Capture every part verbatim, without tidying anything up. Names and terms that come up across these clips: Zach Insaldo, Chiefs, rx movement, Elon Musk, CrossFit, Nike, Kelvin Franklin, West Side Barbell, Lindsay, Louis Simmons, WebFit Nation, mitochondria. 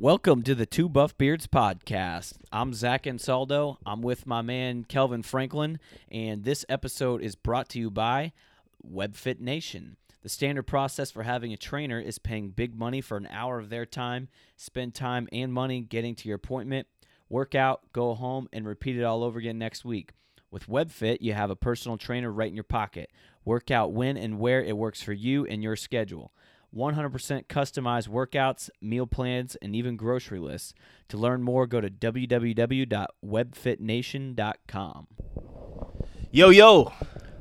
Welcome to the Two Buff Beards podcast. I'm Zach Insaldo. I'm with my man Kelvin Franklin, and this episode is brought to you by WebFit Nation. The standard process for having a trainer is paying big money for an hour of their time, spend time and money getting to your appointment, work out, go home, and repeat it all over again next week. With WebFit, you have a personal trainer right in your pocket. Work out when and where it works for you and your schedule. one hundred percent customized workouts, meal plans, and even grocery lists. To learn more, go to w w w dot web fit nation dot com. Yo, yo.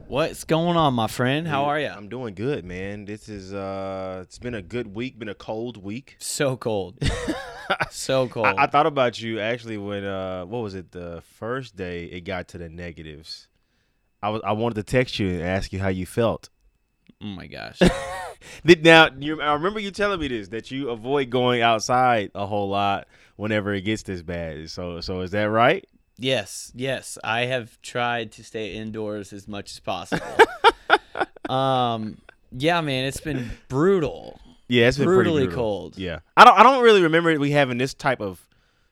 What's going on, my friend? How are you? I'm doing good, man. This is, uh, it's been a good week, been a cold week. So cold. so cold. I, I thought about you actually when, uh, what was it, the first day it got to the negatives. I was, I wanted to text you and ask you how you felt. Oh, my gosh. Now, you, I remember you telling me this, that you avoid going outside a whole lot whenever it gets this bad. So, so is that right? Yes, yes. I have tried to stay indoors as much as possible. um, yeah, man, it's been brutal. Yeah, it's been brutally pretty brutal. Cold. Yeah, I don't, I don't really remember we having this type of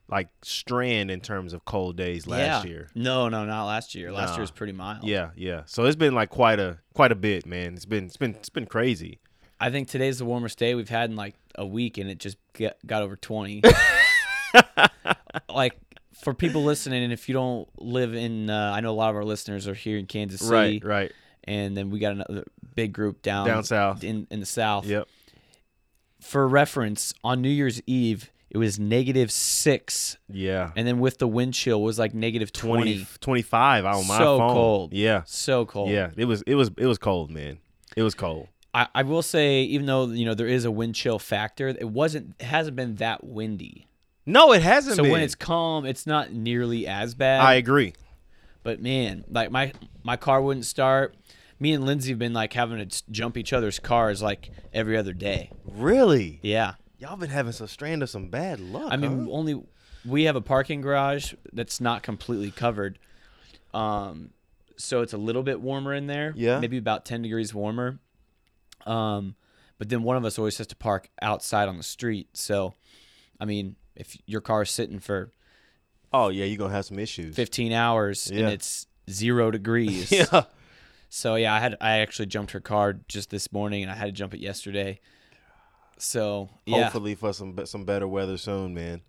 like strand in terms of cold days last yeah. year. No, no, not last year. Last nah. year was pretty mild. Yeah, yeah. So it's been like quite a, quite a bit, man. It's been, it's been, it's been crazy. I think today's the warmest day we've had in like a week, and it just get, got over twenty. Like, for people listening, and if you don't live in, uh, I know a lot of our listeners are here in Kansas City, right? Right. And then we got another big group down down south in in the south. Yep. For reference, on New Year's Eve, it was negative six. Yeah. And then with the wind chill, it was like negative twenty, twenty-five on my phone. So cold. Yeah. So cold. Yeah. It was. It was. It was cold, man. It was cold. I, I will say, even though, you know, there is a wind chill factor, it wasn't it hasn't been that windy. No, it hasn't so been. So when it's calm, it's not nearly as bad. I agree. But man, like my my car wouldn't start. Me and Lindsay have been like having to jump each other's cars like every other day. Really? Yeah. Y'all been having some strand of some bad luck. I mean, huh? only we have a parking garage that's not completely covered. Um so it's a little bit warmer in there. Yeah. Maybe about ten degrees warmer. Um, but then one of us always has to park outside on the street. So, I mean, if your car is sitting for, oh yeah, you're gonna have some issues. fifteen hours yeah. and it's zero degrees. Yeah. So yeah, I had I actually jumped her car just this morning, and I had to jump it yesterday. So yeah. Hopefully for some some better weather soon, man.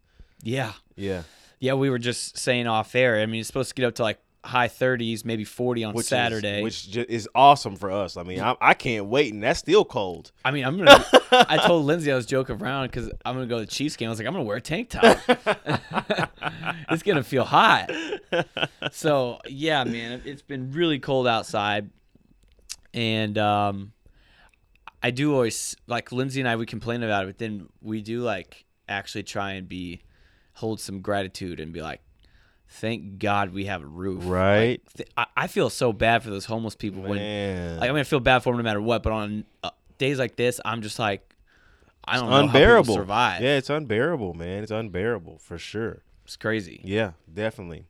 Yeah. Yeah. Yeah, we were just saying off air. I mean, it's supposed to get up to like high thirties, maybe forty on which Saturday, is, which is awesome for us. I mean, I, I can't wait, and that's still cold. I mean, I'm gonna. I told Lindsay I was joking around because I'm gonna go to the Chiefs game. I was like, I'm gonna wear a tank top. It's gonna feel hot. So yeah, man, it's been really cold outside, and um, I do always like Lindsay and I. We complain about it, but then we do like actually try and be hold some gratitude and be like, thank God we have a roof. Right. Like, th- I-, I feel so bad for those homeless people. Man. When, like, I mean, I feel bad for them no matter what, but on uh, days like this, I'm just like, I don't it's know unbearable. How people survive. Yeah, it's unbearable, man. It's unbearable for sure. It's crazy. Yeah, definitely.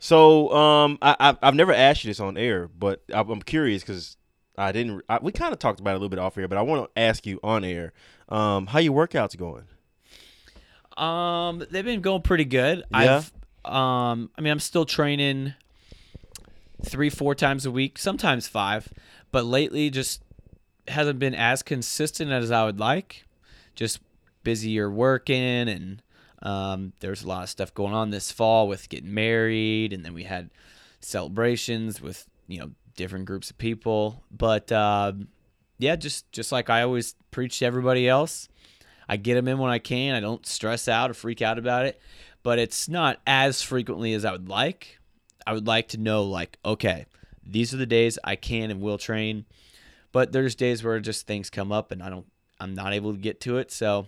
So um, I- I- I've never asked you this on air, but I- I'm curious because I didn't. I- we kind of talked about it a little bit off air, but I want to ask you on air, um, how your workouts going? Um, they've been going pretty good. Yeah. I've Um, I mean, I'm still training three, four times a week, sometimes five, but lately just hasn't been as consistent as I would like. Just busier working, and um, there's a lot of stuff going on this fall with getting married, and then we had celebrations with, you know, different groups of people. But uh, yeah, just just like I always preach to everybody else, I get them in when I can. I don't stress out or freak out about it. But it's not as frequently as I would like. I would like to know, like, okay, these are the days I can and will train. But there's days where just things come up, and I don't, I'm not able to get to it. So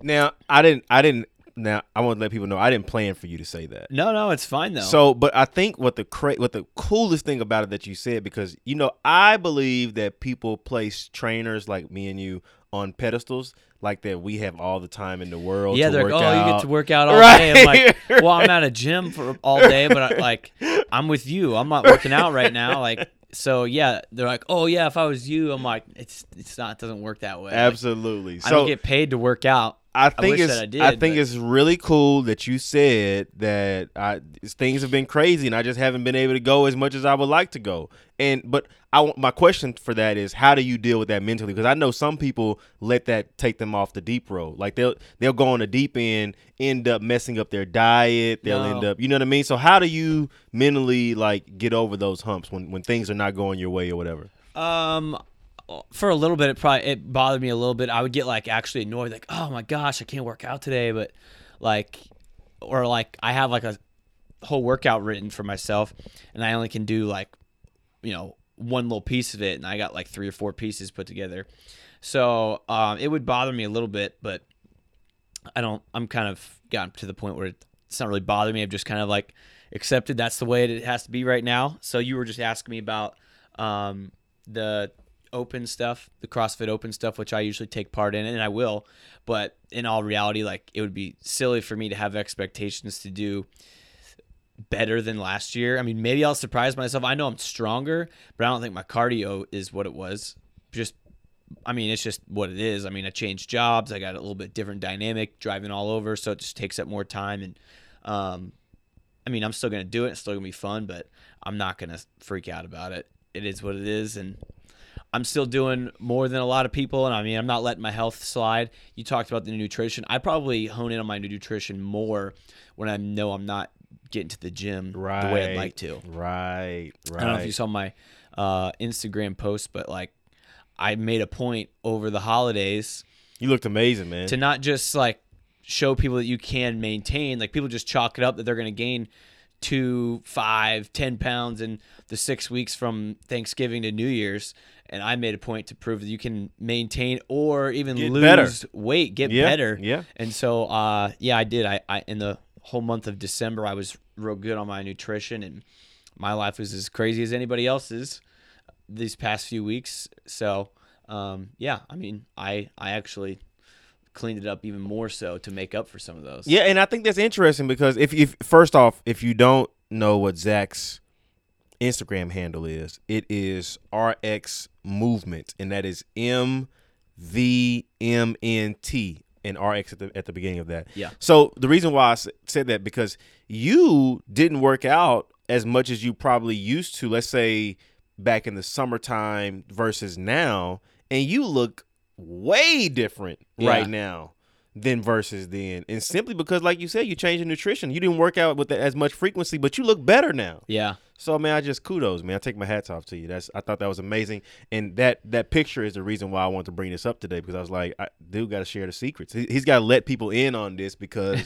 now I didn't, I didn't. Now I want to let people know I didn't plan for you to say that. No, no, it's fine though. So, but I think what the cra- what the coolest thing about it that you said, because you know I believe that people place trainers like me and you on pedestals like that we have all the time in the world. Yeah, to they're work like, oh, out. You get to work out all right. day. I'm like, well, I'm at a gym for all day, but I, like I'm with you. I'm not working out right now. Like, so yeah, they're like, oh yeah, if I was you, I'm like, it's it's not it doesn't work that way. Absolutely. Like, so, I don't get paid to work out. I think I it's. That I, did, I think but. It's really cool that you said that I, things have been crazy, and I just haven't been able to go as much as I would like to go. And but I my question for that is, how do you deal with that mentally? Because I know some people let that take them off the deep road. Like they'll they'll go on the deep end, end up messing up their diet. They'll no. end up, you know what I mean. So how do you mentally like get over those humps when when things are not going your way or whatever? Um. For a little bit, it probably it bothered me a little bit. I would get like actually annoyed, like, oh my gosh, I can't work out today, but like, or like I have like a whole workout written for myself, and I only can do like, you know, one little piece of it, and I got like three or four pieces put together, so um, it would bother me a little bit, but I don't. I'm kind of gotten to the point where it's not really bothering me. I've just kind of like accepted that's the way it has to be right now. So you were just asking me about um, the. open stuff, the CrossFit open stuff, which I usually take part in, and I will, but in all reality, like, it would be silly for me to have expectations to do better than last year. I mean, maybe I'll surprise myself. I know I'm stronger, but I don't think my cardio is what it was. Just, I mean, it's just what it is. I mean, I changed jobs. I got a little bit different dynamic driving all over, so it just takes up more time, and um, I mean, I'm still going to do it. It's still going to be fun, but I'm not going to freak out about it. It is what it is, and I'm still doing more than a lot of people, and I mean, I'm not letting my health slide. You talked about the nutrition. I probably hone in on my nutrition more when I know I'm not getting to the gym right, the way I'd like to. Right, right. I don't know if you saw my uh, Instagram post, but like, I made a point over the holidays. You looked amazing, man. To not just like show people that you can maintain. Like, people just chalk it up that they're going to gain two, five, ten pounds in the six weeks from Thanksgiving to New Year's. And I made a point to prove that you can maintain or even get lose better. weight, get yeah, better. Yeah. And so, uh, yeah, I did. I, I in the whole month of December, I was real good on my nutrition, and my life was as crazy as anybody else's these past few weeks. So, um, yeah, I mean, I, I actually cleaned it up even more so to make up for some of those. Yeah, and I think that's interesting because if, if first off, if you don't know what Zach's Instagram handle is, it is R X Movement, and that is M V M N T, and R X at the, at the beginning of that. Yeah. So the reason why I said that, because you didn't work out as much as you probably used to, let's say back in the summertime versus now, and you look way different yeah. right now than versus then. And simply because, like you said, you changed your nutrition. You didn't work out with that as much frequency, but you look better now. Yeah. So, man, I just kudos, man. I take my hats off to you. That's I thought that was amazing. And that that picture is the reason why I wanted to bring this up today, because I was like, I, dude got to share the secrets. He, he's got to let people in on this because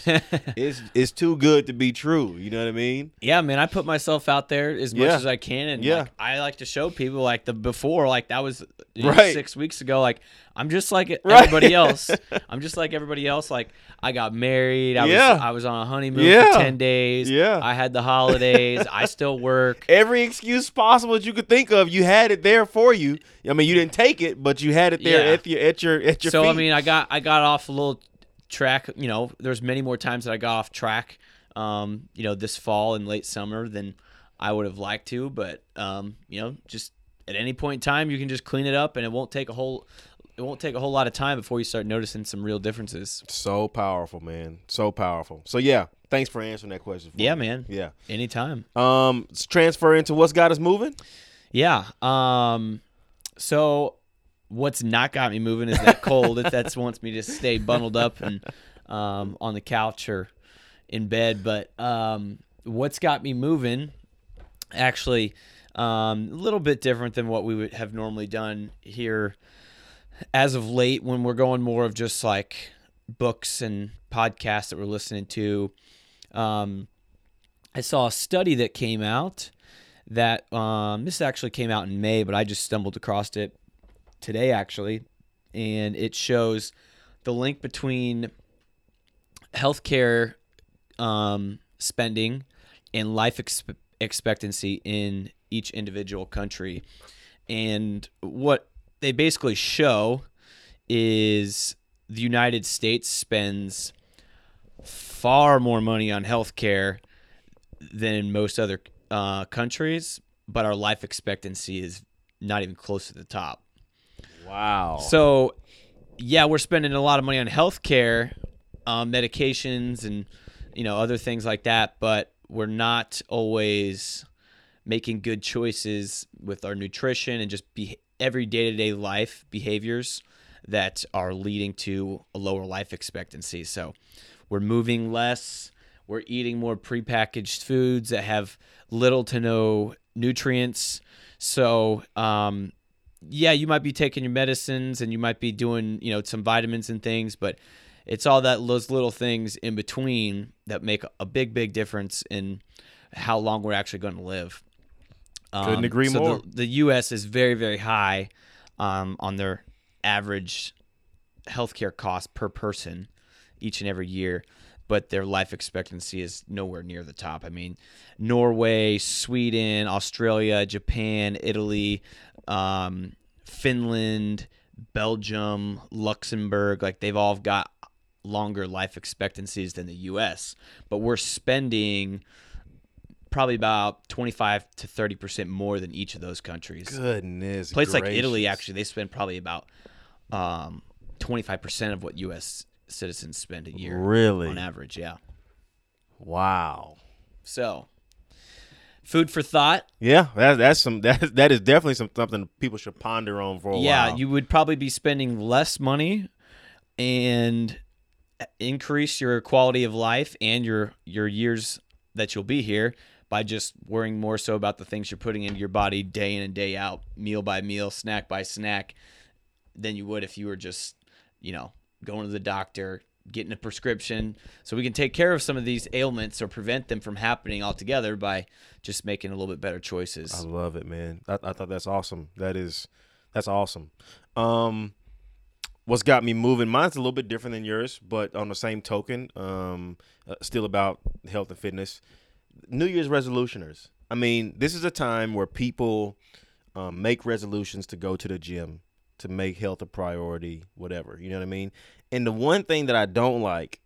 it's it's too good to be true. You know what I mean? Yeah, man. I put myself out there as much yeah. as I can. And yeah. like, I like to show people like the before, like that was you know, right. six weeks ago. Like, I'm just like right. everybody else. I'm just like everybody else. Like, I got married. I, yeah. was, I was on a honeymoon yeah. for ten days. Yeah. I had the holidays. I still work. Every excuse possible that you could think of, you had it there for you. I mean, you didn't take it, but you had it there yeah. at your at your at your. So feet. I mean, I got I got off a little track. You know, there's many more times that I got off track. Um, you know, this fall and late summer than I would have liked to. But um, you know, just at any point in time, you can just clean it up, and it won't take a whole it won't take a whole lot of time before you start noticing some real differences. So powerful, man. So powerful. So yeah. Thanks for answering that question. For yeah, me. man. Yeah. Anytime. Um, let's transfer into what's got us moving. Yeah. Um, so what's not got me moving is that cold. It that's wants me to stay bundled up and um, on the couch or in bed. But um, what's got me moving, actually, um, a little bit different than what we would have normally done here as of late, when we're going more of just like books and podcasts that we're listening to. Um, I saw a study that came out that, um, this actually came out in May, but I just stumbled across it today actually. And it shows the link between healthcare, um, spending and life exp- expectancy in each individual country. And what they basically show is the United States spends far more money on healthcare than most other uh, countries, but our life expectancy is not even close to the top. Wow. So, yeah, we're spending a lot of money on healthcare, um, medications and, you know, other things like that, but we're not always making good choices with our nutrition and just be every day-to-day life behaviors that are leading to a lower life expectancy. So we're moving less, we're eating more prepackaged foods that have little to no nutrients. So, um, yeah, you might be taking your medicines and you might be doing, you know, some vitamins and things, but it's all that those little things in between that make a big, big difference in how long we're actually going to live. Um, Couldn't agree so more. The, the U S is very, very high um, on their average healthcare cost per person each and every year, but their life expectancy is nowhere near the top. I mean, Norway, Sweden, Australia, Japan, Italy, um, Finland, Belgium, Luxembourg, like they've all got longer life expectancies than the U S, but we're spending probably about twenty-five to thirty percent more than each of those countries. Goodness Places gracious. Like Italy, actually, they spend probably about um, twenty-five percent of what U S citizens spend a year. Really? On average, yeah. Wow. So, food for thought. Yeah, that, that's some, that, that is definitely some, something people should ponder on for a yeah, while. Yeah, you would probably be spending less money and increase your quality of life and your, your years that you'll be here by just worrying more so about the things you're putting into your body day in and day out, meal by meal, snack by snack, than you would if you were just, you know, going to the doctor, getting a prescription. So we can take care of some of these ailments or prevent them from happening altogether by just making a little bit better choices. I love it, man. I, I thought that's awesome. That is, that's awesome. Um, what's got me moving? Mine's a little bit different than yours, but on the same token, um, uh, still about health and fitness. New Year's resolutioners. I mean, this is a time where people um, make resolutions to go to the gym, to make health a priority, whatever. You know what I mean? And the one thing that I don't like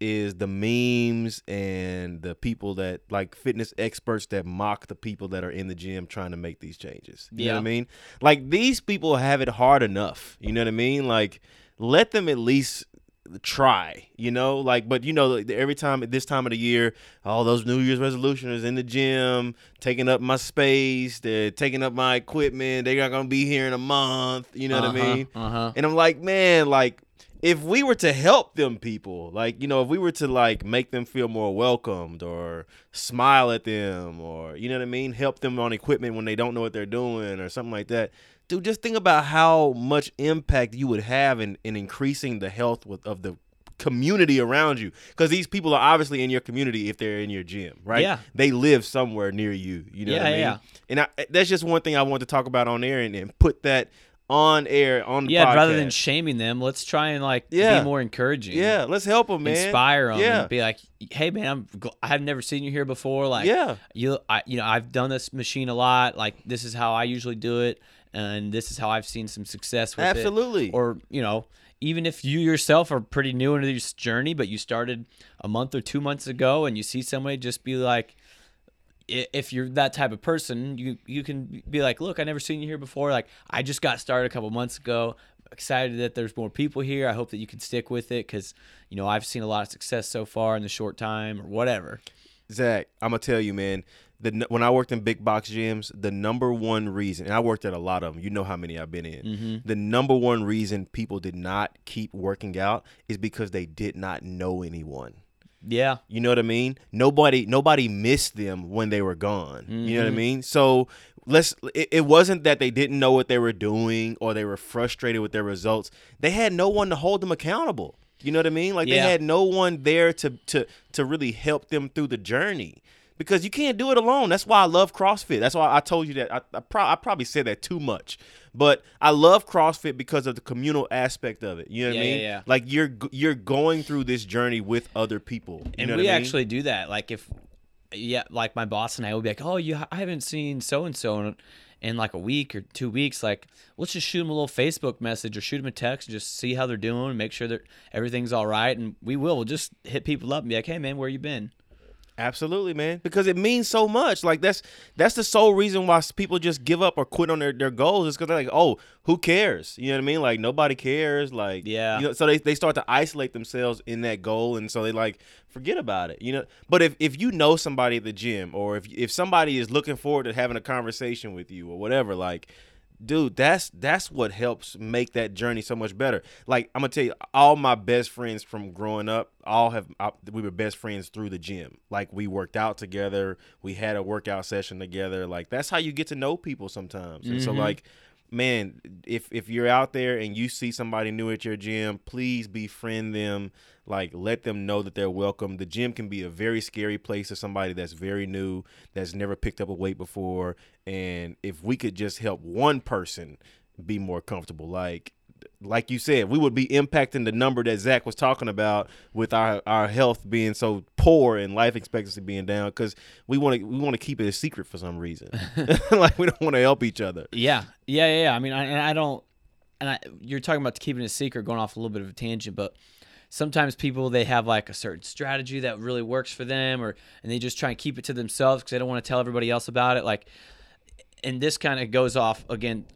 is the memes and the people that, like, fitness experts that mock the people that are in the gym trying to make these changes. You yeah. know what I mean? Like, these people have it hard enough. You know what I mean? Like, let them at least try, you know, like, but you know, every time at this time of the year, all those New Year's resolutioners in the gym taking up my space, they're taking up my equipment, they're not gonna be here in a month, you know uh-huh, what I mean? Uh-huh. And I'm like, man, like, if we were to help them people, like, you know, if we were to, like, make them feel more welcomed or smile at them or, you know what I mean, help them on equipment when they don't know what they're doing or something like that. Dude, just think about how much impact you would have in, in increasing the health with, of the community around you. Because these people are obviously in your community if they're in your gym, right? Yeah. They live somewhere near you. You know yeah, what I mean? Yeah. And I, that's just one thing I want to talk about on air and, and put that on air, on the yeah, podcast. Rather than shaming them, let's try and, like, yeah. be more encouraging. Yeah, let's help them, man. Inspire them yeah. and be like, hey, man, I'm, I've never seen you here before. Like, yeah. you, I, you know, I've done this machine a lot. Like, this is how I usually do it. And this is how I've seen some success with Absolutely. It. Absolutely. Or, you know, even if you yourself are pretty new into this journey, but you started a month or two months ago and you see somebody, just be like, if you're that type of person, you, you can be like, look, I never seen you here before. Like, I just got started a couple months ago. Excited that there's more people here. I hope that you can stick with it because, you know, I've seen a lot of success so far in the short time or whatever. Zach, I'm going to tell you, man. The, when I worked in big box gyms, the number one reason, and I worked at a lot of them, you know how many I've been in, mm-hmm. the number one reason people did not keep working out is because they did not know anyone. Yeah. You know what I mean? Nobody nobody missed them when they were gone. Mm-hmm. You know what I mean? So let's. It, it wasn't that they didn't know what they were doing or they were frustrated with their results. They had no one to hold them accountable. You know what I mean? Like yeah. they had no one there to to to really help them through the journey. Because you can't do it alone. That's why I love CrossFit. That's why I told you that. I, I, pro- I probably said that too much. But I love CrossFit because of the communal aspect of it. You know what yeah, I mean? Yeah, yeah. Like, you're you're going through this journey with other people. You and know we what I mean? Actually do that. Like, if, yeah, like my boss and I would be like, oh, you, I haven't seen so-and-so in, in like a week or two weeks. Like, let's just shoot them a little Facebook message or shoot them a text and just see how they're doing and make sure that everything's all right. And we will. We'll just hit people up and be like, hey, man, where you been? Absolutely, man, because it means so much. Like, that's that's the sole reason why people just give up or quit on their, their goals, is because they're like, oh, who cares? You know what I mean? Like, nobody cares. Like, yeah. You know, so they, they start to isolate themselves in that goal, and so they, like, forget about it. You know. But if, if you know somebody at the gym, or if if somebody is looking forward to having a conversation with you or whatever, like, dude, that's that's what helps make that journey so much better. Like, I'm gonna tell you, all my best friends from growing up, all have I, we were best friends through the gym. Like, we worked out together, we had a workout session together. Like, that's how you get to know people sometimes. Mm-hmm. And so, like, man, if if you're out there and you see somebody new at your gym, please befriend them. Like, let them know that they're welcome. The gym can be a very scary place to somebody that's very new, that's never picked up a weight before. And if we could just help one person be more comfortable, like like you said, we would be impacting the number that Zach was talking about with our, our health being so poor and life expectancy being down, because we want to we want to keep it a secret for some reason. Like, we don't want to help each other. Yeah, yeah, yeah. yeah. I mean, I, and I don't. And I, you're talking about keeping it a secret, going off a little bit of a tangent, but sometimes people, they have like a certain strategy that really works for them, or and they just try and keep it to themselves because they don't want to tell everybody else about it. Like, and this kind of goes off again,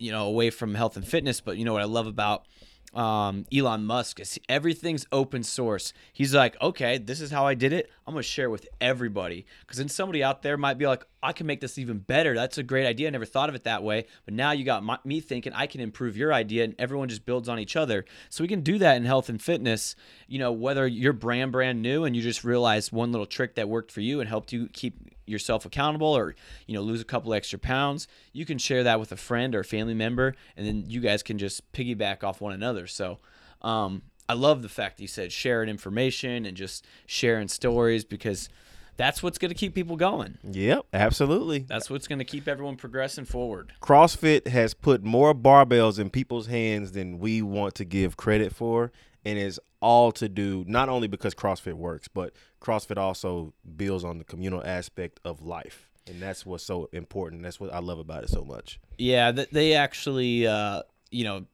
you know, away from health and fitness, but you know what I love about um, Elon Musk is everything's open source. He's like, okay, this is how I did it. I'm going to share with everybody, because then somebody out there might be like, I can make this even better. That's a great idea. I never thought of it that way. But now you got my, me thinking I can improve your idea, and everyone just builds on each other. So we can do that in health and fitness, you know, whether you're brand, brand new and you just realize one little trick that worked for you and helped you keep yourself accountable, or, you know, lose a couple extra pounds, you can share that with a friend or a family member, and then you guys can just piggyback off one another. So um, I love the fact that you said sharing information and just sharing stories, because that's what's going to keep people going. Yep, absolutely. That's what's going to keep everyone progressing forward. CrossFit has put more barbells in people's hands than we want to give credit for, and it's all to do not only because CrossFit works, but CrossFit also builds on the communal aspect of life, and that's what's so important. That's what I love about it so much. Yeah, they actually, uh, you know,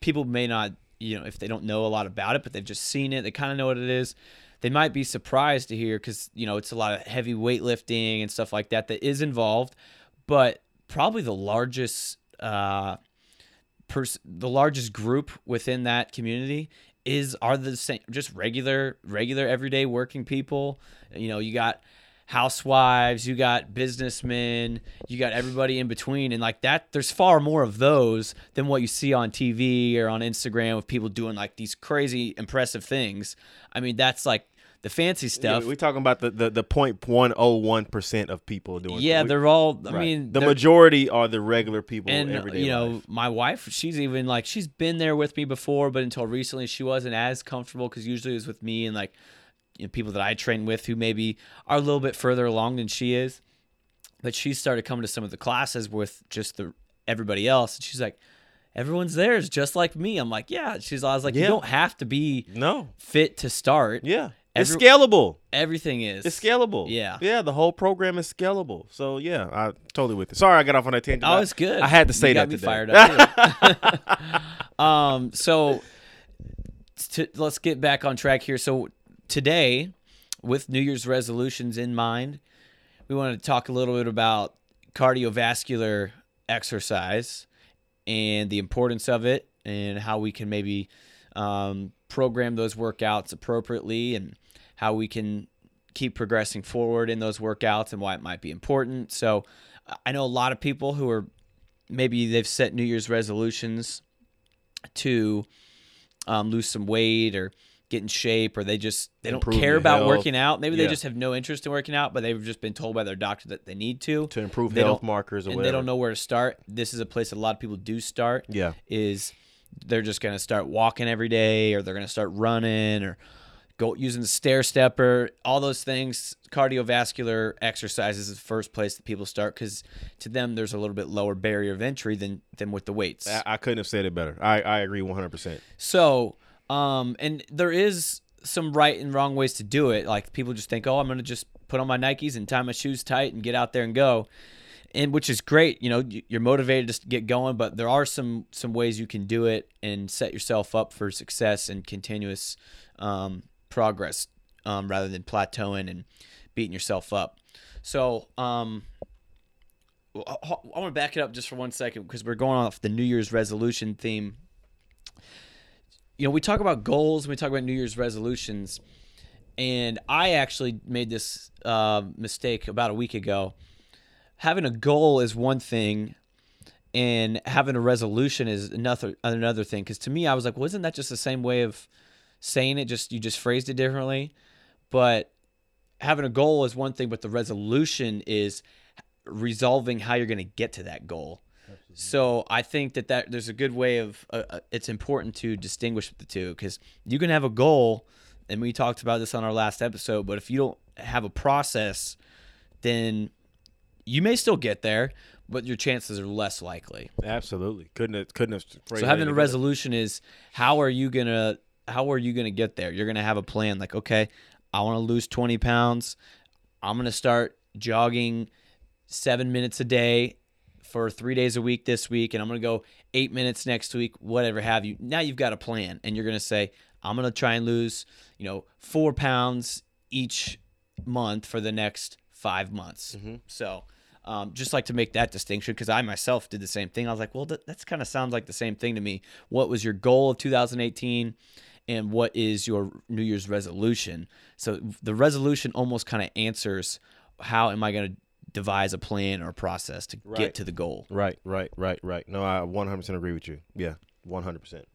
people may not, you know, if they don't know a lot about it, but they've just seen it, they kind of know what it is. They might be surprised to hear, because, you know, it's a lot of heavy weightlifting and stuff like that that is involved, but probably the largest uh, pers- the largest group within that community is are the same, just regular, regular everyday working people. You know, you got housewives, you got businessmen, you got everybody in between, and like that, there's far more of those than what you see on T V or on Instagram with people doing like these crazy impressive things. I mean, that's like the fancy stuff. Yeah, we're talking about the the, the zero point one zero one percent of people doing. Yeah, we, they're all. I right. mean, the majority are the regular people. And everyday you know, life. My wife, she's even like she's been there with me before, but until recently, she wasn't as comfortable, because usually it was with me and like, you know, people that I train with who maybe are a little bit further along than she is. But she started coming to some of the classes with just the everybody else, and she's like, everyone's there is just like me. I'm like, yeah. She's I was like, yeah. You don't have to be no fit to start. Yeah. Every, it's scalable. Everything is. It's scalable. Yeah. Yeah, the whole program is scalable. So, yeah, I'm totally with it. Sorry I got off on that tangent. Oh, it's good. I had to say you that got me today. Fired up. um, so to, let's get back on track here. So today, with New Year's resolutions in mind, we want to talk a little bit about cardiovascular exercise and the importance of it, and how we can maybe um, program those workouts appropriately, and how we can keep progressing forward in those workouts, and why it might be important. So I know a lot of people who are maybe they've set New Year's resolutions to um, lose some weight or get in shape, or they just they don't improve care about health. Working out. Maybe yeah. they just have no interest in working out, but they've just been told by their doctor that they need to to improve they health markers, or and whatever. They don't know where to start. This is a place that a lot of people do start. Yeah, is they're just going to start walking every day, or they're going to start running, or go using the stair stepper. All those things, cardiovascular exercises is the first place that people start, because to them there's a little bit lower barrier of entry than than with the weights. I, I couldn't have said it better. I I agree one hundred percent. So. Um, and there is some right and wrong ways to do it. Like, people just think, oh, I'm going to just put on my Nikes and tie my shoes tight and get out there and go. And which is great. You know, you're motivated to get going, but there are some, some ways you can do it and set yourself up for success and continuous, um, progress, um, rather than plateauing and beating yourself up. So um, I, I want to back it up just for one second because we're going off the New Year's resolution theme. You know, we talk about goals and we talk about New Year's resolutions. And I actually made this uh, mistake about a week ago. Having a goal is one thing and having a resolution is another, another thing. Because to me, I was like, well, isn't that just the same way of saying it? Just you just phrased it differently. But having a goal is one thing, but the resolution is resolving how you're going to get to that goal. Absolutely. So I think that, that there's a good way of uh, – it's important to distinguish the two because you can have a goal – and we talked about this on our last episode, but if you don't have a process, then you may still get there, but your chances are less likely. Absolutely. Couldn't have, couldn't have phrased So having a resolution better. Is how are you going to how are you going to get there? You're going to have a plan like, okay, I want to lose twenty pounds. I'm going to start jogging seven minutes a day for three days a week this week, and I'm going to go eight minutes next week, whatever have you. Now you've got a plan, and you're going to say, I'm going to try and lose, you know, four pounds each month for the next five months. Mm-hmm. So um, just like to make that distinction because I myself did the same thing. I was like, well, that that's kind of sounds like the same thing to me. What was your goal of two thousand eighteen and what is your New Year's resolution? So the resolution almost kind of answers how am I going to devise a plan or a process to right. get to the goal. Right, right, right, right. No, I one hundred percent agree with you. Yeah, one hundred percent.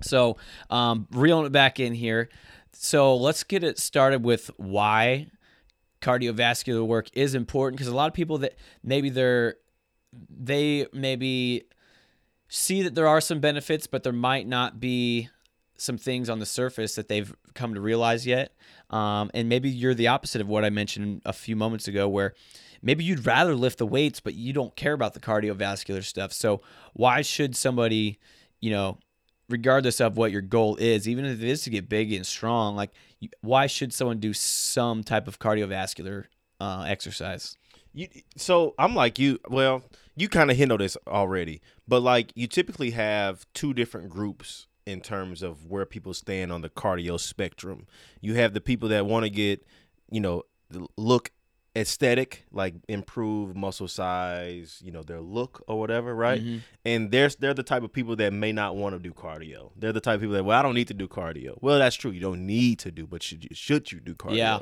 So um, reeling it back in here. So let's get it started with why cardiovascular work is important, because a lot of people that maybe they're they maybe see that there are some benefits, but there might not be some things on the surface that they've come to realize yet. Um, and maybe you're the opposite of what I mentioned a few moments ago, where maybe you'd rather lift the weights, but you don't care about the cardiovascular stuff. So why should somebody, you know, regardless of what your goal is, even if it is to get big and strong, like why should someone do some type of cardiovascular uh, exercise? You, so I'm like you, well, you kind of hint on this already, but like you typically have two different groups in terms of where people stand on the cardio spectrum. You have the people that want to get, you know, look aesthetic, like improve muscle size, you know, their look or whatever, right? Mm-hmm. And they're, they're the type of people that may not want to do cardio. They're the type of people that, well, I don't need to do cardio. Well, that's true. You don't need to do, but should you, should you do cardio? Yeah.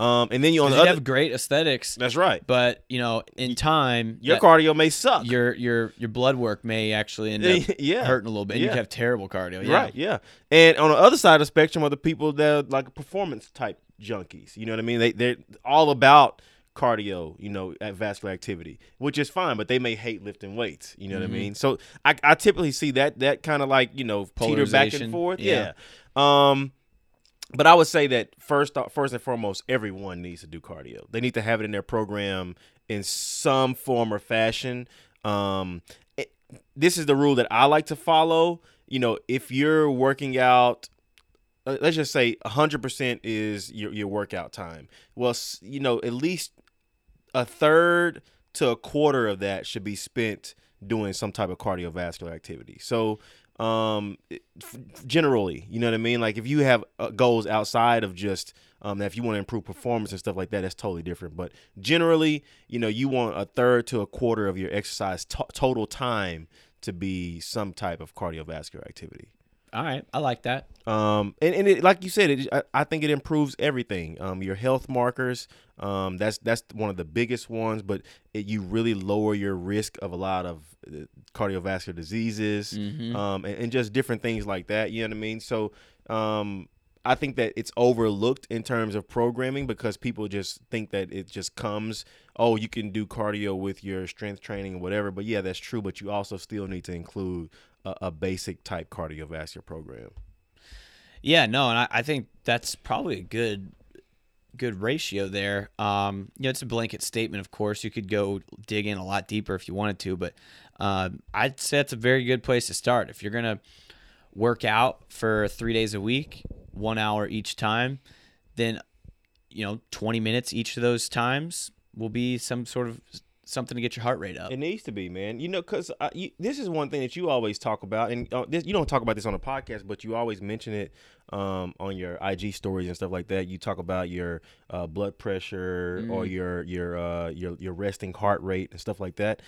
Um, and then you on the other, have great aesthetics. That's right. But, you know, in time, your cardio may suck. Your your your blood work may actually end up yeah. hurting a little bit. And yeah. you could have terrible cardio. Yeah. Right, yeah. And on the other side of the spectrum are the people that are like performance type junkies. You know what I mean? They, they're all about cardio, you know, at vascular activity, which is fine, but they may hate lifting weights. You know mm-hmm. what I mean? So I, I typically see that that kind of like, you know, teeter back and forth. Yeah. yeah. Um. But I would say that first, first and foremost, everyone needs to do cardio. They need to have it in their program in some form or fashion. Um, it, this is the rule that I like to follow. You know, if you're working out, let's just say one hundred percent is your, your workout time. Well, you know, at least a third to a quarter of that should be spent doing some type of cardiovascular activity. So, Um, generally, you know what I mean? Like if you have uh, goals outside of just, um, if you want to improve performance and stuff like that, that's totally different. But generally, you know, you want a third to a quarter of your exercise to- total time to be some type of cardiovascular activity. All right. I like that. Um, and, and it, like you said, it, I, I think it improves everything. Um, your health markers, um, that's that's one of the biggest ones, but it, you really lower your risk of a lot of cardiovascular diseases mm-hmm. um, and, and just different things like that. You know what I mean? So um, I think that it's overlooked in terms of programming because people just think that it just comes, oh, you can do cardio with your strength training and whatever. But yeah, that's true. But you also still need to include a basic type cardiovascular program. Yeah, no, and I, I think that's probably a good good ratio there. Um, you know, it's a blanket statement, of course. You could go dig in a lot deeper if you wanted to, but uh, I'd say that's a very good place to start. If you're going to work out for three days a week, one hour each time, then, you know, twenty minutes each of those times will be some sort of something to get your heart rate up. It needs to be, man. You know, because this is one thing that you always talk about, and uh, this, you don't talk about this on a podcast, but you always mention it um, on your I G stories and stuff like that. You talk about your uh, blood pressure mm. or your your, uh, your your resting heart rate and stuff like that.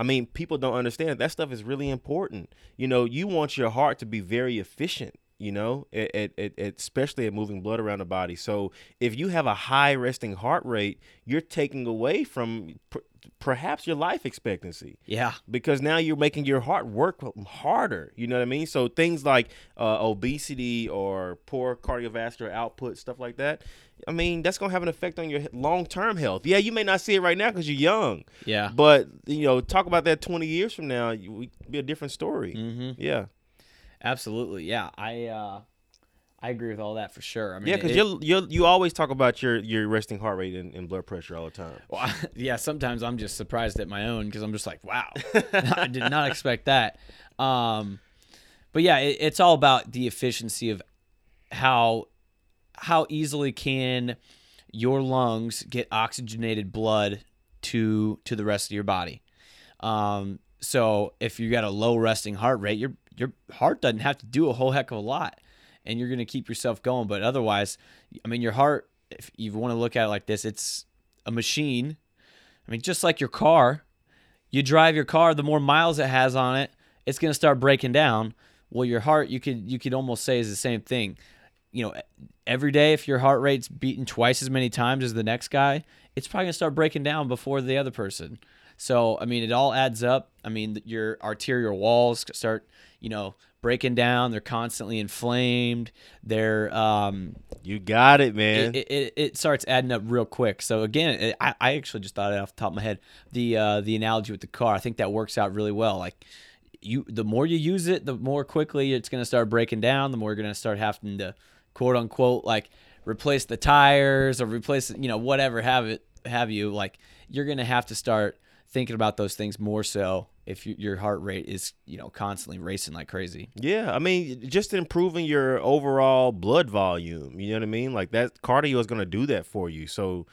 I mean, people don't understand that stuff is really important. You know, you want your heart to be very efficient, you know, at, at, at, especially at moving blood around the body. So if you have a high resting heart rate, you're taking away from pr- perhaps your life expectancy. Yeah. Because now you're making your heart work harder. You know what I mean? So things like uh, obesity or poor cardiovascular output, stuff like that. I mean, that's going to have an effect on your long-term health. Yeah, you may not see it right now because you're young. Yeah. But, you know, talk about that twenty years from now, it would be a different story. Mm-hmm. Yeah. Absolutely, yeah. I uh, I agree with all that for sure. I mean, yeah, because you you you always talk about your, your resting heart rate and, and blood pressure all the time. Well, I, yeah, sometimes I'm just surprised at my own because I'm just like, wow, I did not expect that. Um, but yeah, it, it's all about the efficiency of how how easily can your lungs get oxygenated blood to to the rest of your body. Um, so if you got a low resting heart rate, you're your heart doesn't have to do a whole heck of a lot, and you're going to keep yourself going. But otherwise, I mean, your heart, if you want to look at it like this, it's a machine. I mean, just like your car, you drive your car, the more miles it has on it, it's going to start breaking down. Well, your heart, you could, you could almost say is the same thing. You know, every day, if your heart rate's beating twice as many times as the next guy, it's probably going to start breaking down before the other person. So, I mean, it all adds up. I mean, your arterial walls start, you know, breaking down. They're constantly inflamed. They're um, you got it, man. It, it it starts adding up real quick. So again, it, I I actually just thought it off the top of my head. The uh, the analogy with the car, I think that works out really well. Like you, the more you use it, the more quickly it's going to start breaking down. The more you're going to start having to quote unquote like replace the tires or replace you know whatever have it have you like you're going to have to start thinking about those things more so if you, your heart rate is, you know, constantly racing like crazy. Yeah, I mean, just improving your overall blood volume, you know what I mean? Like that cardio is going to do that for you. So,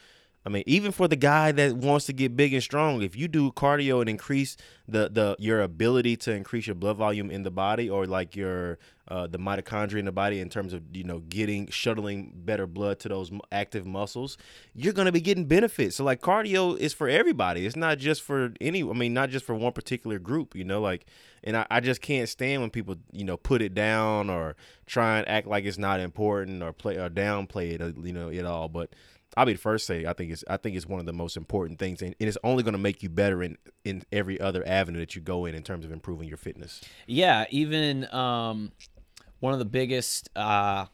I mean, even for the guy that wants to get big and strong, if you do cardio and increase the, the your ability to increase your blood volume in the body or like your uh, the mitochondria in the body in terms of, you know, getting shuttling better blood to those active muscles, you're going to be getting benefits. So like cardio is for everybody. It's not just for any I mean, not just for one particular group, you know, like and I, I just can't stand when people, you know, put it down or try and act like it's not important or play or downplay it, you know, at all. But I'll be the first to say I think it's I think it's one of the most important things, and it's only going to make you better in, in every other avenue that you go in in terms of improving your fitness. Yeah, even um, one of the biggest uh,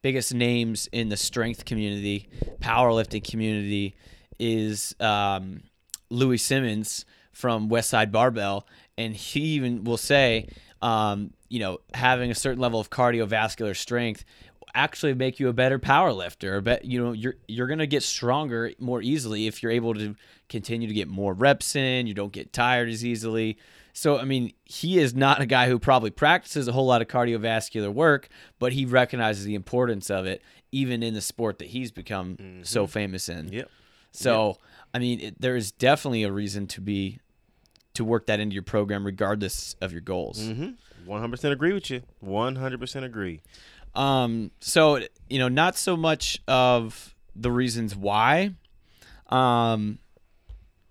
biggest names in the strength community, powerlifting community, is um, Louis Simmons from West Side Barbell, and he even will say, um, you know, having a certain level of cardiovascular strength actually make you a better power lifter. But you know, you're you're gonna get stronger more easily if you're able to continue to get more reps in. You don't get tired as easily. So I mean, he is not a guy who probably practices a whole lot of cardiovascular work, but he recognizes the importance of it, even in the sport that he's become mm-hmm. so famous in. Yep. So yep. I mean, it, there is definitely a reason to be to work that into your program, regardless of your goals. Mm-hmm. one hundred percent agree with you. one hundred percent agree. Um, so, you know, not so much of the reasons why, um,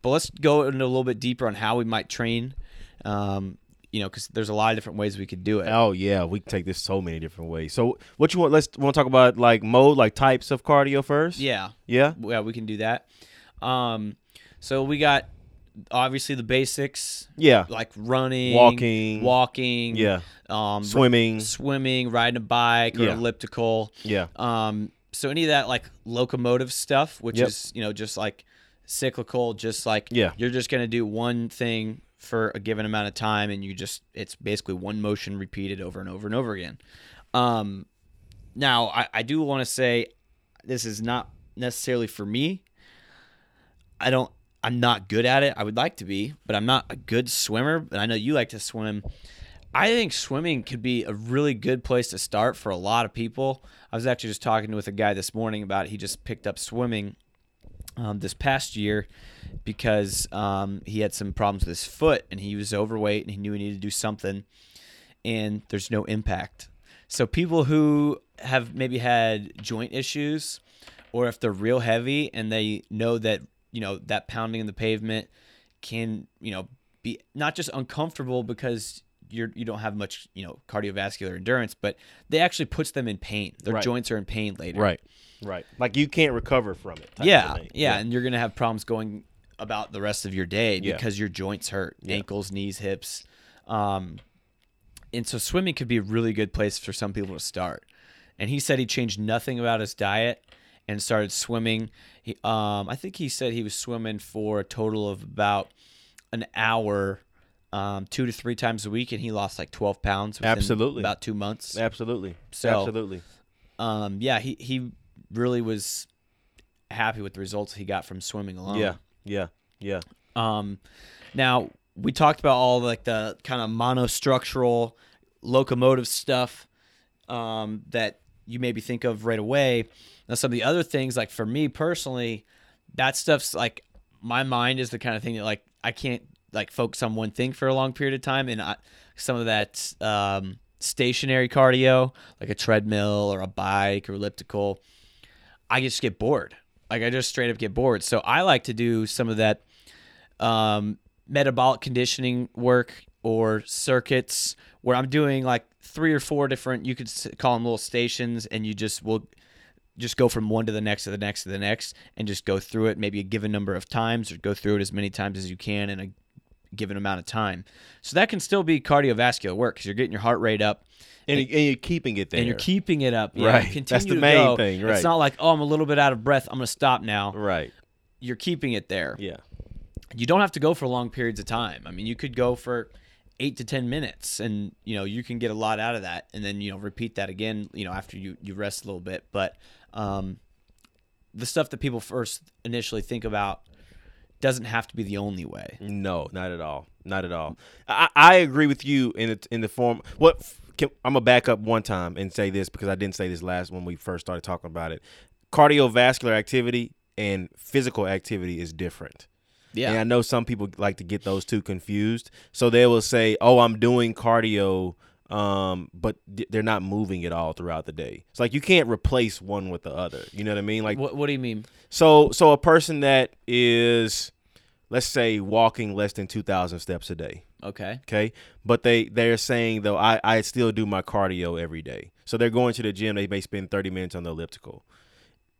but let's go into a little bit deeper on how we might train, um, you know, cause there's a lot of different ways we could do it. Oh yeah. We can take this so many different ways. So what you want, let's want to talk about like mode, like types of cardio first. Yeah. Yeah. Yeah. We can do that. Um, so we got obviously the basics. Yeah. Like running, walking, walking, yeah. Um, swimming, r- swimming, riding a bike or yeah. elliptical. Yeah. Um, so any of that like locomotive stuff, which yep. is, you know, just like cyclical, just like yeah. you're just going to do one thing for a given amount of time. And you just, it's basically one motion repeated over and over and over again. Um, now I, I do want to say this is not necessarily for me. I don't, I'm not good at it. I would like to be, but I'm not a good swimmer. But I know you like to swim. I think swimming could be a really good place to start for a lot of people. I was actually just talking with a guy this morning about it. He just picked up swimming um, this past year because um, he had some problems with his foot, and he was overweight, and he knew he needed to do something, and there's no impact. So people who have maybe had joint issues, or if they're real heavy and they know that, you know, that pounding in the pavement can, you know, be not just uncomfortable because you're, you don't have much, you know, cardiovascular endurance, but they actually puts them in pain. Their right. joints are in pain later. Right. Right. Like you can't recover from it. Yeah, yeah. Yeah. And you're going to have problems going about the rest of your day yeah. because your joints hurt, yeah. ankles, knees, hips. Um, and so swimming could be a really good place for some people to start. And he said he changed nothing about his diet and started swimming. He, um, I think he said he was swimming for a total of about an hour, um, two to three times a week, and he lost like twelve pounds within Absolutely. about two months. Absolutely. So, Absolutely. Um, yeah, he, he really was happy with the results he got from swimming alone. Yeah, yeah, yeah. Um, now, we talked about all like the kind of monostructural locomotive stuff um, that you maybe think of right away. Now, some of the other things, like for me personally, that stuff's like my mind is the kind of thing that like I can't like focus on one thing for a long period of time. And I, some of that um, stationary cardio, like a treadmill or a bike or elliptical, I just get bored. Like I just straight up get bored. So I like to do some of that um, metabolic conditioning work or circuits where I'm doing like three or four different, you could call them little stations, and you just will – just go from one to the next to the next to the next and just go through it maybe a given number of times, or go through it as many times as you can in a given amount of time. So that can still be cardiovascular work because you're getting your heart rate up. And, and, and you're keeping it there. And you're keeping it up. Yeah, right. Continue That's the to main go. thing. Right. It's not like, oh, I'm a little bit out of breath, I'm going to stop now. Right. You're keeping it there. Yeah. You don't have to go for long periods of time. I mean, you could go for eight to ten minutes, and you know, you can get a lot out of that, and then, you know, repeat that again, you know, after you, you rest a little bit. But um, the stuff that people first initially think about doesn't have to be the only way. No, not at all. Not at all. I, I agree with you in the, in the form. What can, I'm going to back up one time and say this, because I didn't say this last when we first started talking about it. Cardiovascular activity and physical activity is different. Yeah. And I know some people like to get those two confused. So they will say, oh, I'm doing cardio, um, but d- they're not moving at all throughout the day. It's like you can't replace one with the other. You know what I mean? Like, What, what do you mean? So so a person that is, let's say, walking less than two thousand steps a day. Okay. Okay. But they, they're saying, though, I, I still do my cardio every day. So they're going to the gym. They may spend thirty minutes on the elliptical.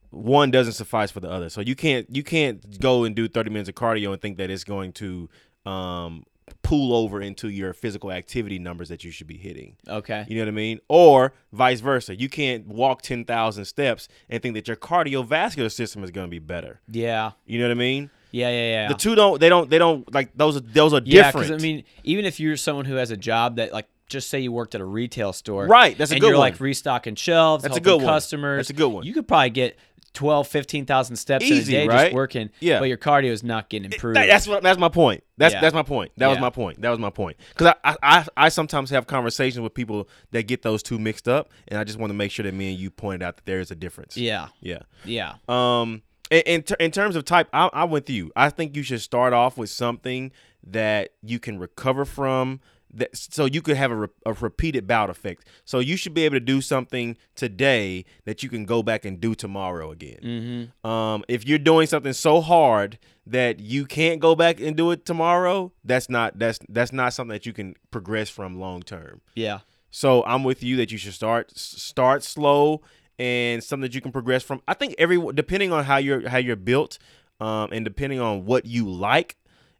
One doesn't suffice for the other. So you can't you can't go and do thirty minutes of cardio and think that it's going to um, pull over into your physical activity numbers that you should be hitting. Okay. You know what I mean? Or vice versa. You can't walk ten thousand steps and think that your cardiovascular system is going to be better. Yeah. You know what I mean? Yeah, yeah, yeah. The two don't they don't they don't like those are, those are yeah, different. Yeah, cuz I mean, even if you're someone who has a job that like, just say you worked at a retail store. Right, that's a good one. And you're like restocking shelves, that's helping a good customers. One. That's a good one. You could probably get twelve, fifteen thousand steps Easy, in a day right? just working, yeah. but your cardio is not getting improved. It, that's what. That's my point. That's yeah. that's my point. That yeah. was my point. That was my point. Because I, I, I sometimes have conversations with people that get those two mixed up, and I just want to make sure that me and you pointed out that there is a difference. Yeah. Yeah. Yeah. Um. In in, ter- in terms of type, I, I'm with you. I think you should start off with something that you can recover from. That, so you could have a, re, a repeated bout effect. So you should be able to do something today that you can go back and do tomorrow again. Mm-hmm. Um, if you're doing something so hard that you can't go back and do it tomorrow, that's not that's that's not something that you can progress from long term. Yeah. So I'm with you that you should start start slow and something that you can progress from. I think every depending on how you're how you're built, um, and depending on what you like.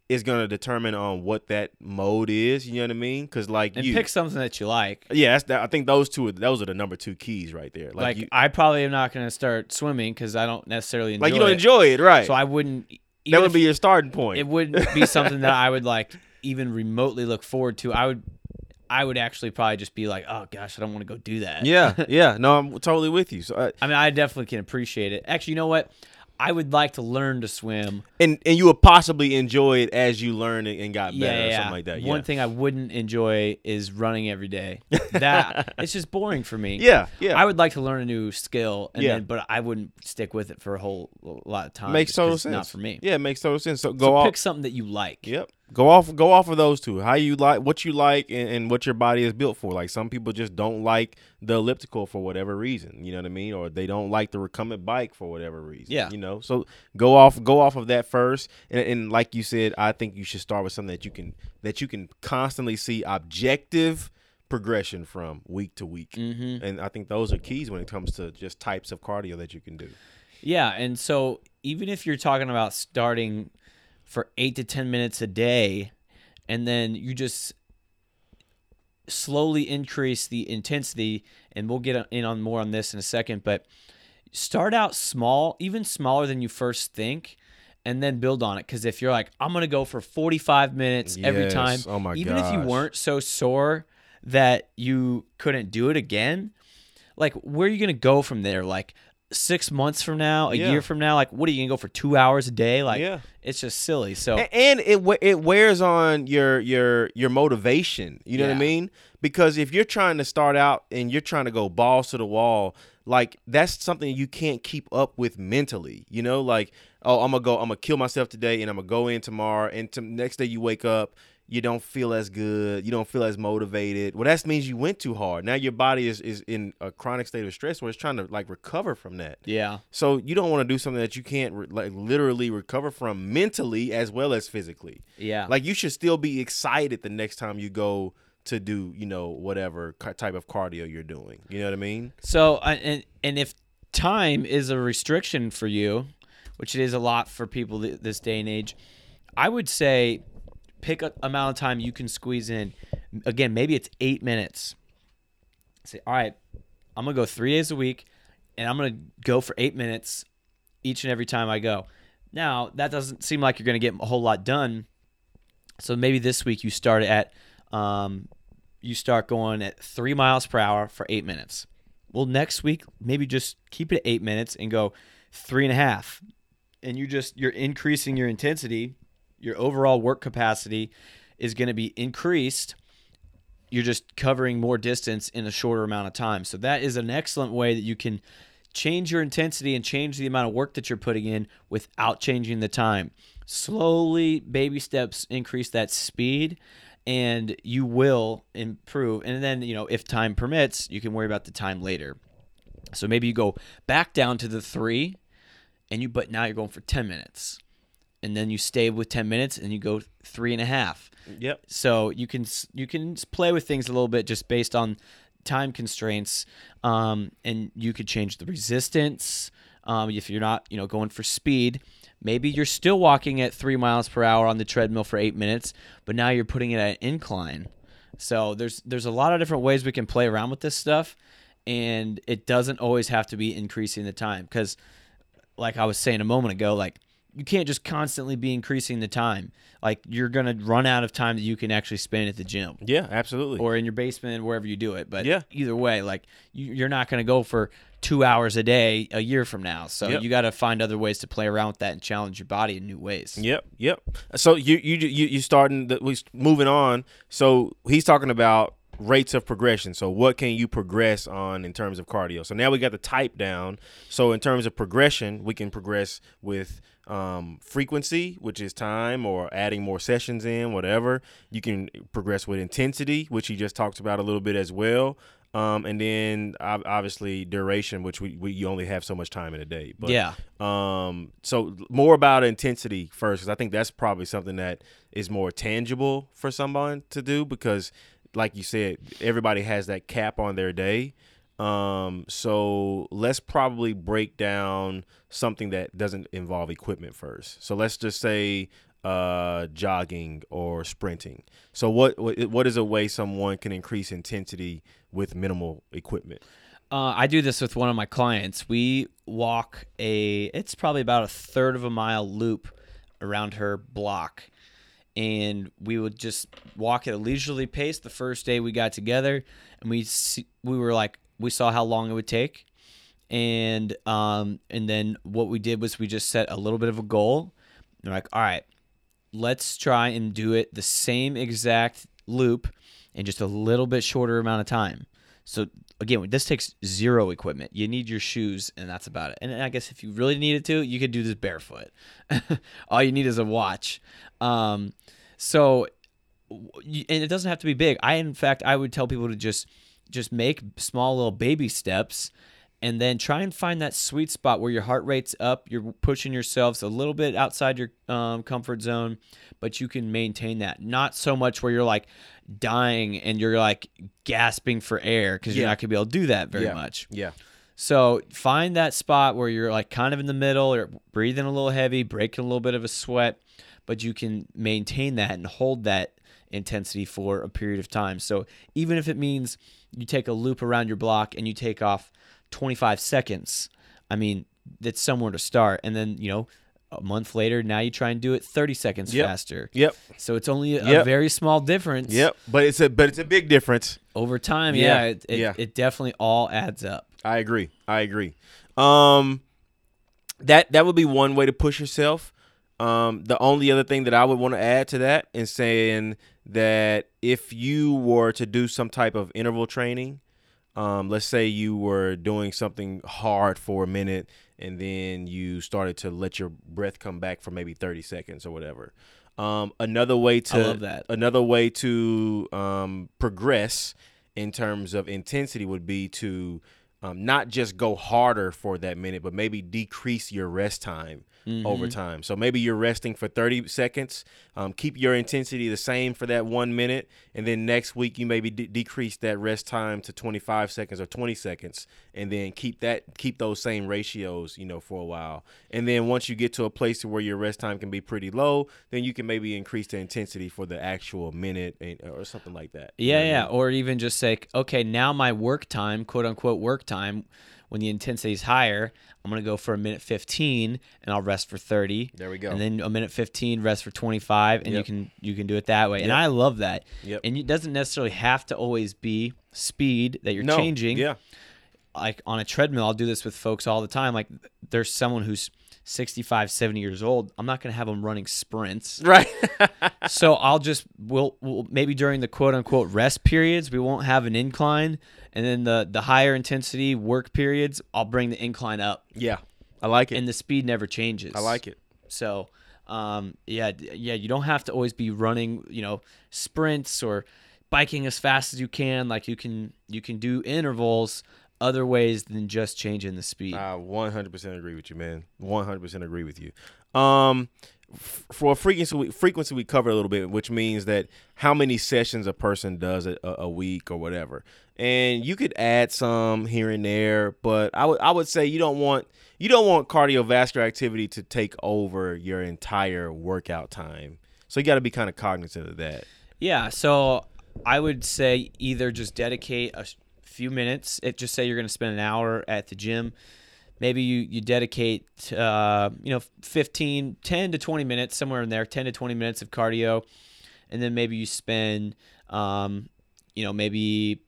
Is going to determine on what that mode is, you know what I mean? Because like and you pick something that you like. Yeah, that's that, I think those two are, those are the number two keys right there. Like, like you, I probably am not going to start swimming because I don't necessarily enjoy it. Like you don't it. enjoy it, right? So I wouldn't. That would be your starting point. It wouldn't be something that I would like even remotely look forward to. I would, I would actually probably just be like, oh gosh, I don't want to go do that. Yeah, yeah. No, I'm totally with you. So I, I mean, I definitely can appreciate it. Actually, you know what? I would like to learn to swim. And and you would possibly enjoy it as you learn and got better yeah, yeah. or something like that. Yeah. One thing I wouldn't enjoy is running every day. That it's just boring for me. Yeah, yeah. I would like to learn a new skill, and yeah. then, but I wouldn't stick with it for a whole lot of time. Makes total sense. Not for me. Yeah, it makes total sense. So go so off. Pick something that you like. Yep. Go off. Go off of those two. How you like, what you like, and, and what your body is built for. Like some people just don't like the elliptical for whatever reason. You know what I mean? Or they don't like the recumbent bike for whatever reason. Yeah. You know. So go off. Go off of that first. And, and like you said, I think you should start with something that you can that you can constantly see objective progression from week to week. Mm-hmm. And I think those are keys when it comes to just types of cardio that you can do. Yeah. And so even if you're talking about starting for eight to ten minutes a day, and then you just slowly increase the intensity, and we'll get in on more on this in a second, but start out small, even smaller than you first think, and then build on it. Because if you're like, I'm going to go for forty-five minutes yes. every time, oh my even gosh. If you weren't so sore that you couldn't do it again, like where are you going to go from there? Like six months from now, a yeah. year from now, like what are you gonna go for two hours a day? Like yeah. it's just silly. So and, and it it wears on your your your motivation. You know yeah. what I mean? Because if you're trying to start out and you're trying to go balls to the wall, like that's something you can't keep up with mentally. You know, like oh, I'm gonna go, I'm gonna kill myself today, and I'm gonna go in tomorrow, and t- next day you wake up. You don't feel as good. You don't feel as motivated. Well, that means you went too hard. Now your body is, is in a chronic state of stress where it's trying to like recover from that. Yeah. So you don't want to do something that you can't re- like literally recover from mentally as well as physically. Yeah. Like you should still be excited the next time you go to do, you know, whatever type of cardio you're doing. You know what I mean? So and and if time is a restriction for you, which it is a lot for people this day and age, I would say pick an amount of time you can squeeze in. Again, maybe it's eight minutes. Say, all right, I'm going to go three days a week, and I'm going to go for eight minutes each and every time I go. Now, that doesn't seem like you're going to get a whole lot done. So maybe this week you start at, um, you start going at three miles per hour for eight minutes. Well, next week, maybe just keep it at eight minutes and go three and a half. And you just, you're increasing your intensity. Your overall work capacity is going to be increased. You're just covering more distance in a shorter amount of time. So that is an excellent way that you can change your intensity and change the amount of work that you're putting in without changing the time. Slowly, baby steps, increase that speed, and you will improve. And then, you know, if time permits, you can worry about the time later. So maybe you go back down to the three, and you but now you're going for ten minutes. And then you stay with ten minutes, and you go three and a half. Yep. So you can you can play with things a little bit just based on time constraints, um, and you could change the resistance um, if you're not you know going for speed. Maybe you're still walking at three miles per hour on the treadmill for eight minutes, but now you're putting it at an incline. So there's there's a lot of different ways we can play around with this stuff, and it doesn't always have to be increasing the time because, like I was saying a moment ago, like. You can't just constantly be increasing the time. Like you're gonna run out of time that you can actually spend at the gym. Yeah, absolutely. Or in your basement, wherever you do it. But yeah. either way, like you're not gonna go for two hours a day a year from now. So yep. you got to find other ways to play around with that and challenge your body in new ways. Yep, yep. So you you you you starting the, moving on. So he's talking about rates of progression. So what can you progress on in terms of cardio? So now we got the type down. So in terms of progression, we can progress with um frequency, which is time or adding more sessions in, whatever. You can progress with intensity, which he just talked about a little bit as well, um and then obviously duration, which we, we you only have so much time in a day. But yeah um so more about intensity first, because I think that's probably something that is more tangible for someone to do, because like you said, everybody has that cap on their day. Um, so let's probably break down something that doesn't involve equipment first. So let's just say, uh, jogging or sprinting. So what, what is a way someone can increase intensity with minimal equipment? Uh, I do this with one of my clients. We walk a, it's probably about a third of a mile loop around her block. And we would just walk at a leisurely pace. The first day we got together, and we, we were like, we saw how long it would take, And um, and then what we did was we just set a little bit of a goal. And we're like, all right, let's try and do it the same exact loop in just a little bit shorter amount of time. So again, this takes zero equipment. You need your shoes, and that's about it. And I guess if you really needed to, you could do this barefoot. All you need is a watch. Um, so, and it doesn't have to be big. I, in fact, I would tell people to just just make small little baby steps, and then try and find that sweet spot where your heart rate's up, you're pushing yourselves a little bit outside your um, comfort zone, but you can maintain that. Not so much where you're like dying and you're like gasping for air, because yeah. you're not going to be able to do that very yeah. much. Yeah. So find that spot where you're like kind of in the middle, or breathing a little heavy, breaking a little bit of a sweat, but you can maintain that and hold that intensity for a period of time. So even if it means you take a loop around your block and you take off twenty-five seconds, I mean, that's somewhere to start. And then, you know, a month later, now you try and do it thirty seconds yep. faster. Yep. So it's only a yep. very small difference. Yep. But it's a but it's a big difference over time. Yeah. yeah, it, it, yeah. it definitely all adds up. I agree. I agree. Um, that that would be one way to push yourself. Um, the only other thing that I would want to add to that is saying that if you were to do some type of interval training, Um, let's say you were doing something hard for a minute and then you started to let your breath come back for maybe thirty seconds or whatever. Um, another way to I love that. Another way to um, progress in terms of intensity would be to um, not just go harder for that minute, but maybe decrease your rest time mm-hmm. over time. So maybe you're resting for thirty seconds. Um, keep your intensity the same for that one minute. And then next week, you maybe de- decrease that rest time to twenty-five seconds or twenty seconds. And then keep that, keep those same ratios, you know, for a while. And then once you get to a place where your rest time can be pretty low, then you can maybe increase the intensity for the actual minute and, or something like that. Yeah. You know yeah. I mean? Or even just say, okay, now my work time, quote unquote work time, when the intensity is higher, I'm going to go for a minute fifteen and I'll rest for thirty. There we go. And then a minute fifteen, rest for twenty-five, and yep. you can you can do it that way. Yep. And I love that. Yep. And it doesn't necessarily have to always be speed that you're no. changing. Yeah. Like on a treadmill, I'll do this with folks all the time. Like there's someone who's sixty-five, seventy years old. I'm not going to have them running sprints. Right. So I'll just, we'll, we'll maybe during the quote unquote rest periods, we won't have an incline. And then the, the higher intensity work periods, I'll bring the incline up. Yeah, I like it. And the speed never changes. I like it. So, um, yeah, yeah, you don't have to always be running, you know, sprints or biking as fast as you can. Like you can you can do intervals other ways than just changing the speed. I one hundred percent agree with you, man. one hundred percent agree with you. Um, f- for frequency, we, frequency we cover a little bit, which means that how many sessions a person does a, a week or whatever. And you could add some here and there, but I would I would say you don't want you don't want cardiovascular activity to take over your entire workout time. So you got to be kind of cognizant of that. Yeah. So I would say either just dedicate a few minutes. It just say you're going to spend an hour at the gym. Maybe you you dedicate uh, you know fifteen, ten to twenty minutes somewhere in there, ten to twenty minutes of cardio, and then maybe you spend um, you know maybe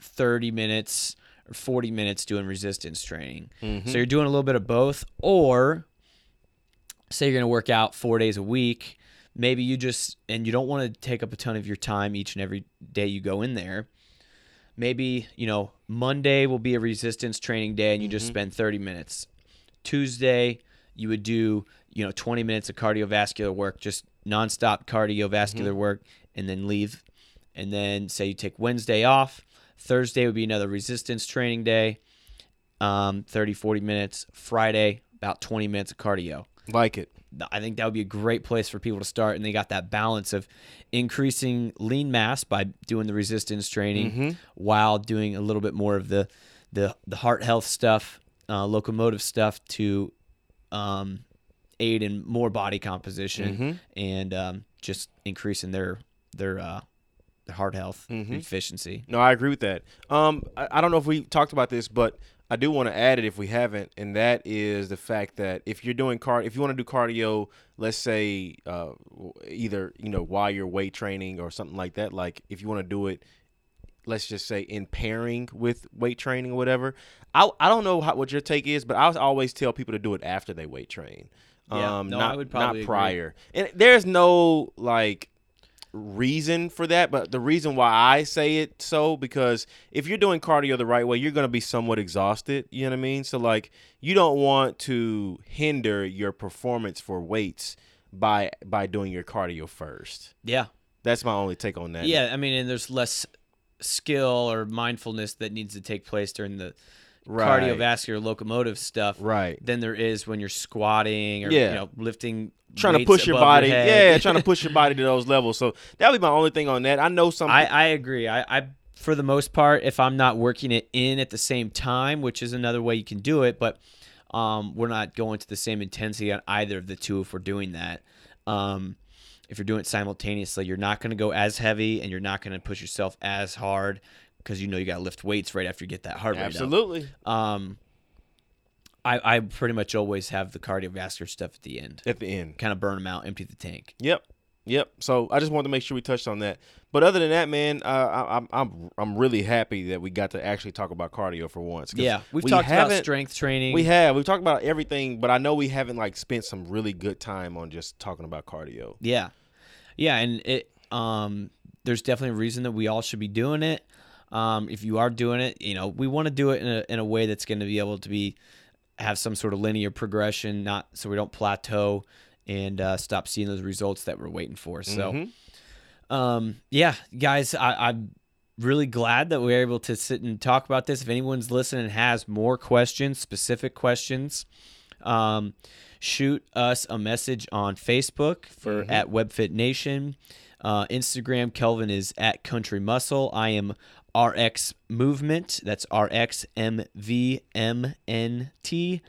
thirty minutes or forty minutes doing resistance training. Mm-hmm. So you're doing a little bit of both, or say you're going to work out four days a week. Maybe you just, and you don't want to take up a ton of your time each and every day you go in there. Maybe, you know, Monday will be a resistance training day and you mm-hmm. just spend thirty minutes. Tuesday, you would do, you know, twenty minutes of cardiovascular work, just nonstop cardiovascular mm-hmm. work, and then leave. And then say you take Wednesday off. Thursday would be another resistance training day, um, thirty, forty minutes. Friday, about twenty minutes of cardio. Like it. I think that would be a great place for people to start, and they got that balance of increasing lean mass by doing the resistance training mm-hmm. while doing a little bit more of the the, the heart health stuff, uh, locomotive stuff to um, aid in more body composition mm-hmm. and um, just increasing their their uh, The heart health, mm-hmm. efficiency. No, I agree with that. Um, I, I don't know if we talked about this, but I do want to add it if we haven't, and that is the fact that if you're doing cardio, if you want to do cardio, let's say uh, either you know while you're weight training or something like that, like if you want to do it let's just say, in pairing with weight training or whatever. I I don't know how, what your take is, but I always tell people to do it after they weight train. Yeah, um, no, not, I would probably not prior. Agree. And there's no like reason for that, but the reason why I say it so, because if you're doing cardio the right way, you're going to be somewhat exhausted. You know what I mean? So like, you don't want to hinder your performance for weights by by doing your cardio first. Yeah. That's my only take on that. Yeah, I mean, and there's less skill or mindfulness that needs to take place during the right. cardiovascular locomotive stuff right. than there is when you're squatting or yeah. you know, lifting trying to push your body. Your yeah, trying to push your body to those levels. So that would be my only thing on that. I know some I, I agree. I, I for the most part, if I'm not working it in at the same time, which is another way you can do it, but um, we're not going to the same intensity on either of the two if we're doing that. Um If you're doing it simultaneously, you're not going to go as heavy and you're not going to push yourself as hard because you know you got to lift weights right after you get that heart rate up. Absolutely. Um, I, I pretty much always have the cardiovascular stuff at the end. At the end. Kind of burn them out, empty the tank. Yep. Yep. So I just wanted to make sure we touched on that. But other than that, man, uh, I, I'm I'm I'm really happy that we got to actually talk about cardio for once. Yeah, we've we talked about strength training. We have. We've talked about everything, but I know we haven't like spent some really good time on just talking about cardio. Yeah. Yeah, and it um, there's definitely a reason that we all should be doing it. Um, if you are doing it, you know, we want to do it in a in a way that's going to be able to be have some sort of linear progression, not so we don't plateau and uh, stop seeing those results that we're waiting for. So, mm-hmm. um, yeah, guys, I, I'm really glad that we were able to sit and talk about this. If anyone's listening and has more questions, specific questions, um, shoot us a message on Facebook for mm-hmm. at WebFit Nation, uh, Instagram. Kelvin is at Country Muscle. I am R X Movement. That's R X M V M N T.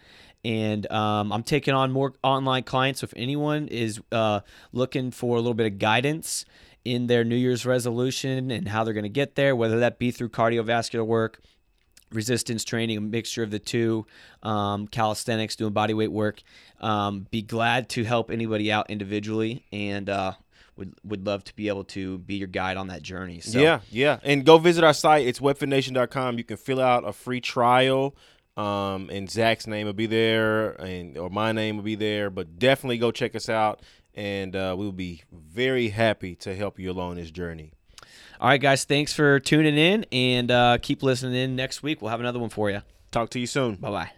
And um, I'm taking on more online clients. So if anyone is uh, looking for a little bit of guidance in their New Year's resolution and how they're going to get there, whether that be through cardiovascular work, resistance training, a mixture of the two, um, calisthenics, doing bodyweight work. Um, be glad to help anybody out individually, and uh, would would love to be able to be your guide on that journey. So. Yeah, yeah. And go visit our site. It's webfit nation dot com. You can fill out a free trial, um, and Zach's name will be there, and or my name will be there. But definitely go check us out, and uh, we'll be very happy to help you along this journey. All right, guys, thanks for tuning in, and uh, keep listening in next week. We'll have another one for you. Talk to you soon. Bye-bye.